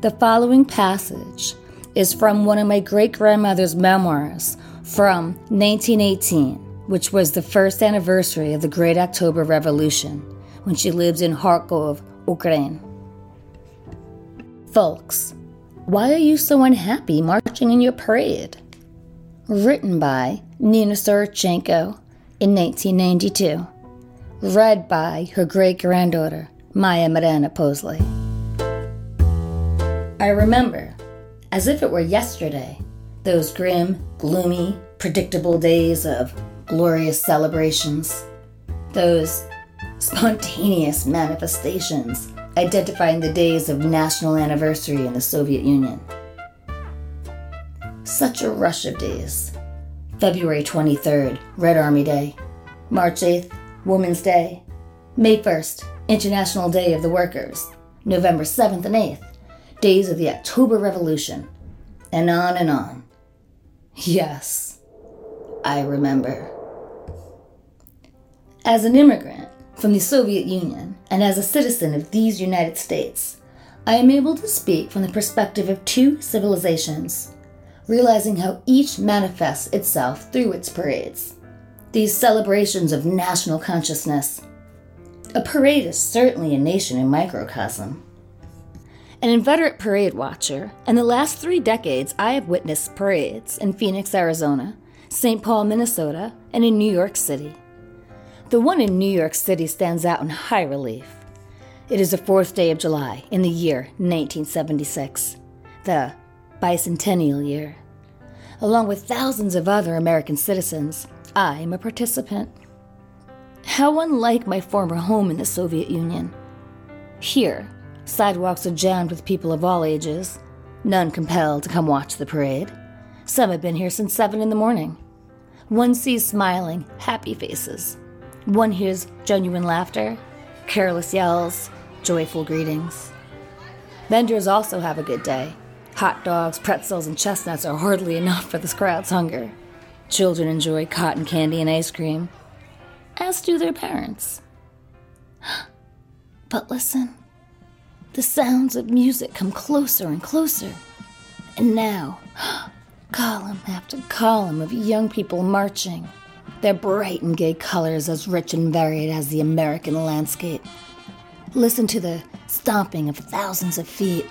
The following passage is from one of my great-grandmother's memoirs from 1918, which was the first anniversary of the Great October Revolution, when she lived in Kharkov, Ukraine. Folks, why are you so unhappy marching in your parade? Written by Nina Sorochenko in 1992. Read by her great-granddaughter, Maya Marana Posley. I remember, as if it were yesterday, those grim, gloomy, predictable days of glorious celebrations, those spontaneous manifestations identifying the days of national anniversary in the Soviet Union. Such a rush of days. February 23rd, Red Army Day. March 8th, Women's Day. May 1st, International Day of the Workers. November 7th and 8th. Days of the October Revolution, and on and on. Yes, I remember. As an immigrant from the Soviet Union and as a citizen of these United States, I am able to speak from the perspective of two civilizations, realizing how each manifests itself through its parades, these celebrations of national consciousness. A parade is certainly a nation in microcosm. An inveterate parade watcher, in the last 3 decades I have witnessed parades in Phoenix, Arizona, St. Paul, Minnesota, and in New York City. The one in New York City stands out in high relief. It is the 4th day of July in the year 1976, the bicentennial year. Along with thousands of other American citizens, I am a participant. How unlike my former home in the Soviet Union. Here, sidewalks are jammed with people of all ages, none compelled to come watch the parade. Some have been here since 7 in the morning. One sees smiling, happy faces. One hears genuine laughter, careless yells, joyful greetings. Vendors also have a good day. Hot dogs, pretzels, and chestnuts are hardly enough for this crowd's hunger. Children enjoy cotton candy and ice cream, as do their parents. But listen. The sounds of music come closer and closer. And now, column after column of young people marching, their bright and gay colors as rich and varied as the American landscape. Listen to the stomping of thousands of feet,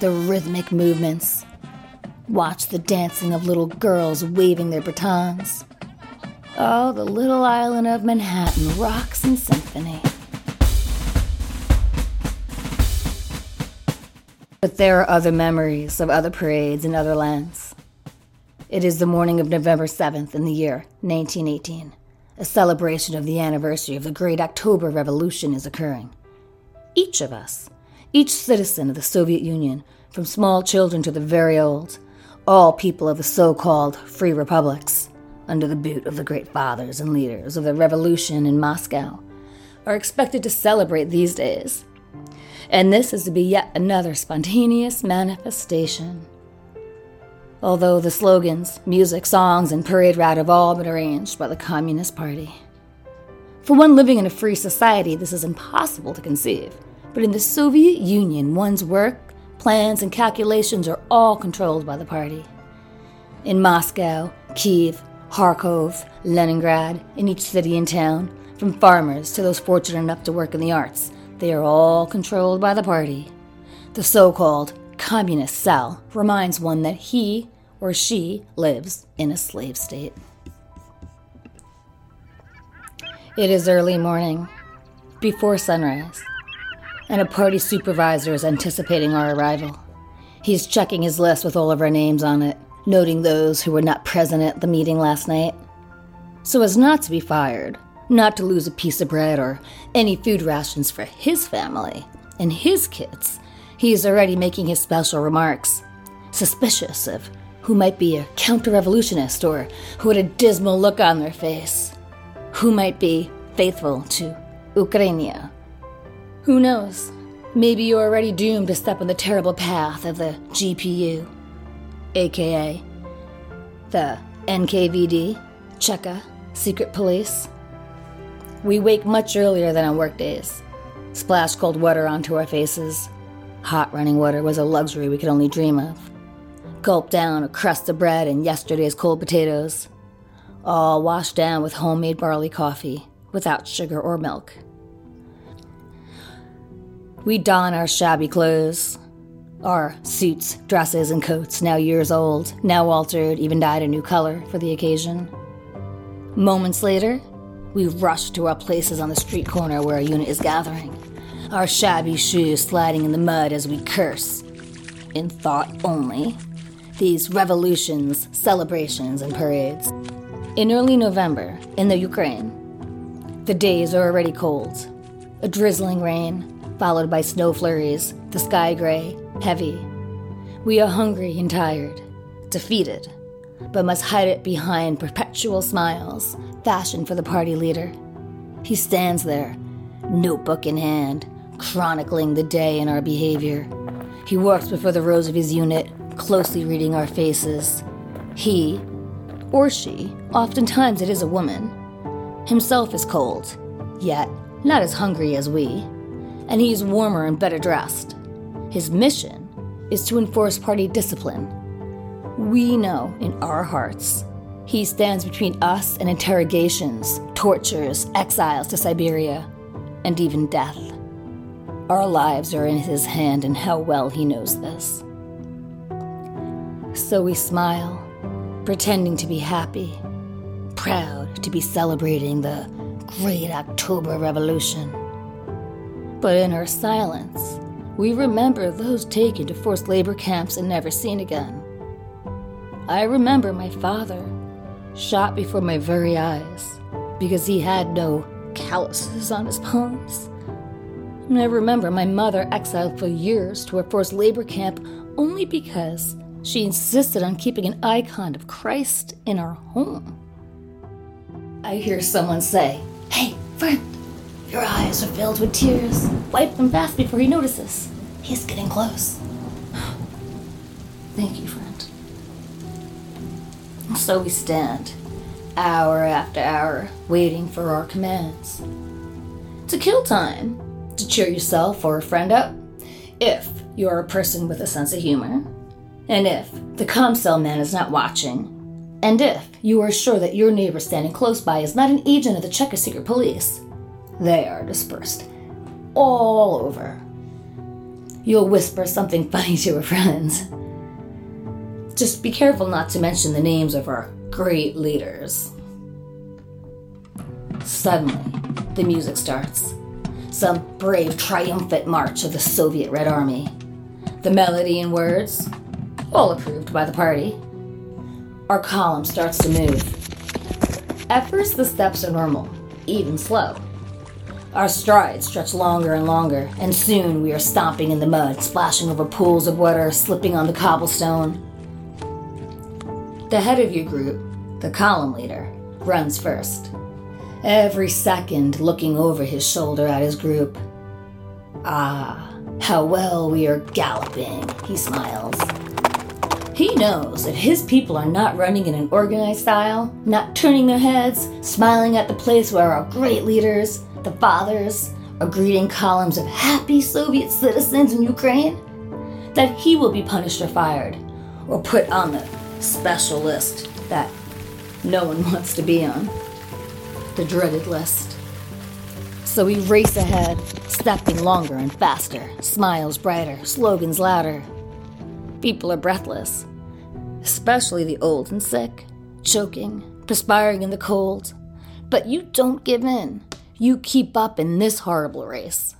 the rhythmic movements. Watch the dancing of little girls waving their batons. Oh, the little island of Manhattan rocks in symphony. But there are other memories of other parades in other lands. It is the morning of November 7th in the year 1918. A celebration of the anniversary of the Great October Revolution is occurring. Each of us, each citizen of the Soviet Union, from small children to the very old, all people of the so-called free republics, under the boot of the great fathers and leaders of the revolution in Moscow, are expected to celebrate these days. And this is to be yet another spontaneous manifestation. Although the slogans, music, songs, and parade route have all been arranged by the Communist Party. For one living in a free society, this is impossible to conceive. But in the Soviet Union, one's work, plans, and calculations are all controlled by the party. In Moscow, Kiev, Kharkov, Leningrad, in each city and town, from farmers to those fortunate enough to work in the arts, they are all controlled by the party. The so-called communist cell reminds one that he or she lives in a slave state. It is early morning, before sunrise, and a party supervisor is anticipating our arrival. He is checking his list with all of our names on it, noting those who were not present at the meeting last night, so as not to be fired. Not to lose a piece of bread or any food rations for his family and his kids, he is already making his special remarks, suspicious of who might be a counter-revolutionist or who had a dismal look on their face, who might be faithful to Ukraine. Who knows? Maybe you're already doomed to step on the terrible path of the GPU, aka the NKVD, Cheka, secret police. We wake much earlier than on work days, splash cold water onto our faces, Hot running water was a luxury we could only dream of. Gulp down a crust of bread and yesterday's cold potatoes, all washed down with homemade barley coffee, without sugar or milk. We'd don our shabby clothes, our suits, dresses, and coats, now years old, now altered, even dyed a new color for the occasion. Moments later, we rushed to our places on the street corner where a unit is gathering, our shabby shoes sliding in the mud as we curse, in thought only, these revolutions, celebrations, and parades. In early November, in the Ukraine, the days are already cold, a drizzling rain, followed by snow flurries, the sky gray, heavy. We are hungry and tired, defeated, but must hide it behind perpetual smiles, fashioned for the party leader. He stands there, notebook in hand, chronicling the day and our behavior. He walks before the rows of his unit, closely reading our faces. He, or she, oftentimes it is a woman, himself is cold, yet not as hungry as we, and he is warmer and better dressed. His mission is to enforce party discipline. We know in our hearts he stands between us and interrogations, tortures, exiles to Siberia, and even death. Our lives are in his hand, and how well he knows this. So we smile, pretending to be happy, proud to be celebrating the great October Revolution. But in our silence, we remember those taken to forced labor camps and never seen again. I remember my father, shot before my very eyes, because he had no calluses on his palms. And I remember my mother exiled for years to a forced labor camp only because she insisted on keeping an icon of Christ in our home. I hear someone say, "Hey, friend, your eyes are filled with tears. Wipe them fast before he notices. He's getting close." Thank you, friend. And so we stand, hour after hour, waiting for our commands. To kill time, to cheer yourself or a friend up, if you're a person with a sense of humor, and if the comcel man is not watching, and if you are sure that your neighbor standing close by is not an agent of the Cheka secret police. They are dispersed all over. You'll whisper something funny to your friends. Just be careful not to mention the names of our great leaders. Suddenly, the music starts. Some brave, triumphant march of the Soviet Red Army. The melody and words, all approved by the party. Our column starts to move. At first, the steps are normal, even slow. Our strides stretch longer and longer, and soon we are stomping in the mud, splashing over pools of water, slipping on the cobblestone. The head of your group, the column leader, runs first, every second looking over his shoulder at his group. "Ah, how well we are galloping," he smiles. He knows if his people are not running in an organized style, not turning their heads, smiling at the place where our great leaders, the fathers, are greeting columns of happy Soviet citizens in Ukraine, that he will be punished or fired, or put on the special list that no one wants to be on, the dreaded list. So we race ahead, stepping longer and faster, smiles brighter, slogans louder. People are breathless, especially the old and sick, choking, perspiring in the cold. But you don't give in. You keep up in this horrible race.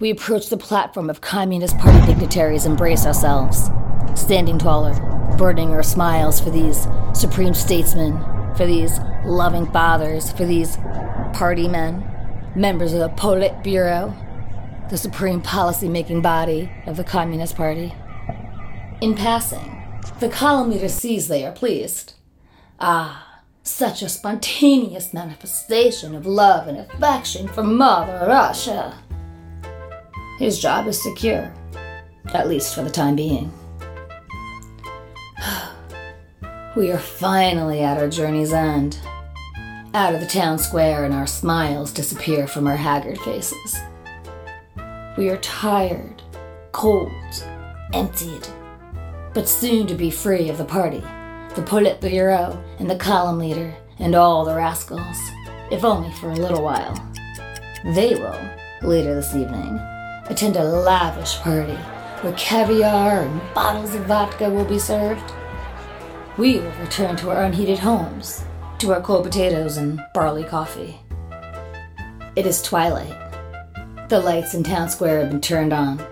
We approach the platform of Communist Party dignitaries and brace ourselves, standing taller, burning our smiles for these supreme statesmen, for these loving fathers, for these party men, members of the Politburo, the supreme policy-making body of the Communist Party. In passing, the column leader sees they are pleased. Ah, such a spontaneous manifestation of love and affection for Mother Russia. His job is secure, at least for the time being. We are finally at our journey's end, out of the town square, and our smiles disappear from our haggard faces. We are tired, cold, emptied, but soon to be free of the party, the Politburo, and the column leader, and all the rascals, if only for a little while. They will, later this evening, attend a lavish party where caviar and bottles of vodka will be served. We will return to our unheated homes, to our cold potatoes and barley coffee. It is twilight. The lights in town square have been turned on.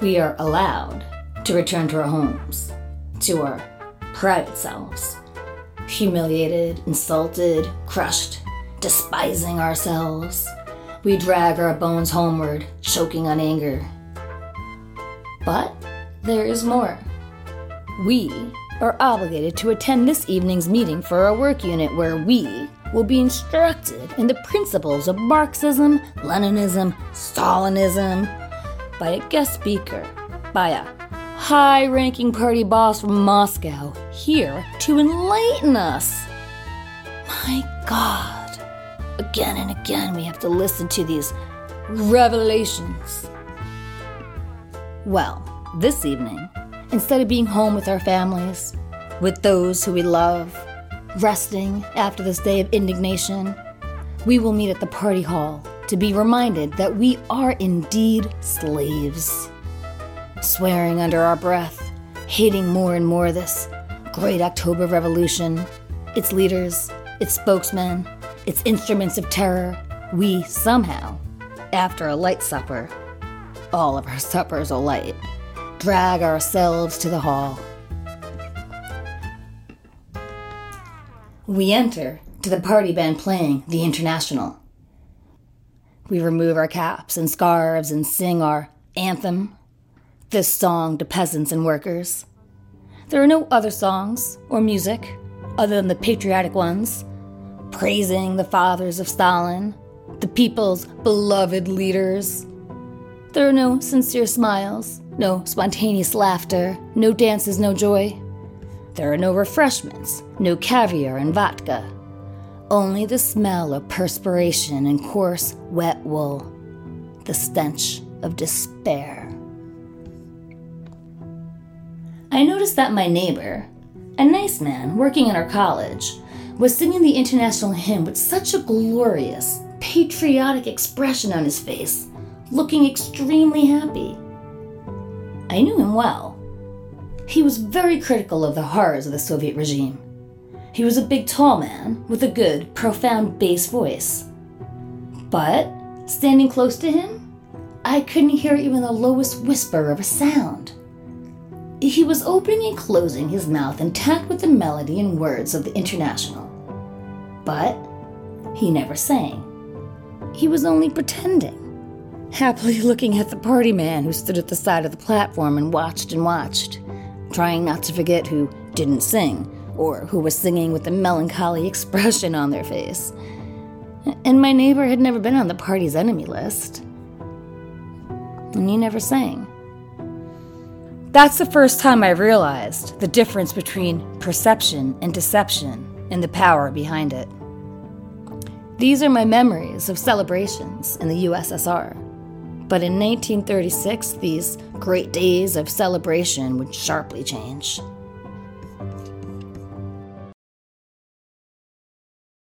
We are allowed to return to our homes, to our private selves, humiliated, insulted, crushed, despising ourselves. We drag our bones homeward, choking on anger. But there is more. We are obligated to attend this evening's meeting for our work unit, where we will be instructed in the principles of Marxism, Leninism, Stalinism, by a guest speaker, by a high-ranking party boss from Moscow, here to enlighten us. My God. Again and again we have to listen to these revelations. Well, this evening, instead of being home with our families, with those who we love, resting after this day of indignation, we will meet at the party hall to be reminded that we are indeed slaves. Swearing under our breath, hating more and more this great October Revolution, its leaders, its spokesmen, its instruments of terror, we somehow, after a light supper, all of our suppers are light, drag ourselves to the hall. We enter to the party band playing the International. We remove our caps and scarves and sing our anthem, this song to peasants and workers. There are no other songs or music other than the patriotic ones, praising the fathers of Stalin, the people's beloved leaders. There are no sincere smiles, no spontaneous laughter, no dances, no joy. There are no refreshments, no caviar and vodka. Only the smell of perspiration and coarse, wet wool. The stench of despair. I noticed that my neighbor, a nice man working in our college, was singing the International hymn with such a glorious, patriotic expression on his face, looking extremely happy. I knew him well. He was very critical of the horrors of the Soviet regime. He was a big, tall man with a good, profound bass voice. But, standing close to him, I couldn't hear even the lowest whisper of a sound. He was opening and closing his mouth intact with the melody and words of the International. But he never sang. He was only pretending. Happily looking at the party man who stood at the side of the platform and watched, trying not to forget who didn't sing, or who was singing with a melancholy expression on their face. And my neighbor had never been on the party's enemy list. And he never sang. That's the first time I realized the difference between perception and deception and the power behind it. These are my memories of celebrations in the USSR. But in 1936, these great days of celebration would sharply change.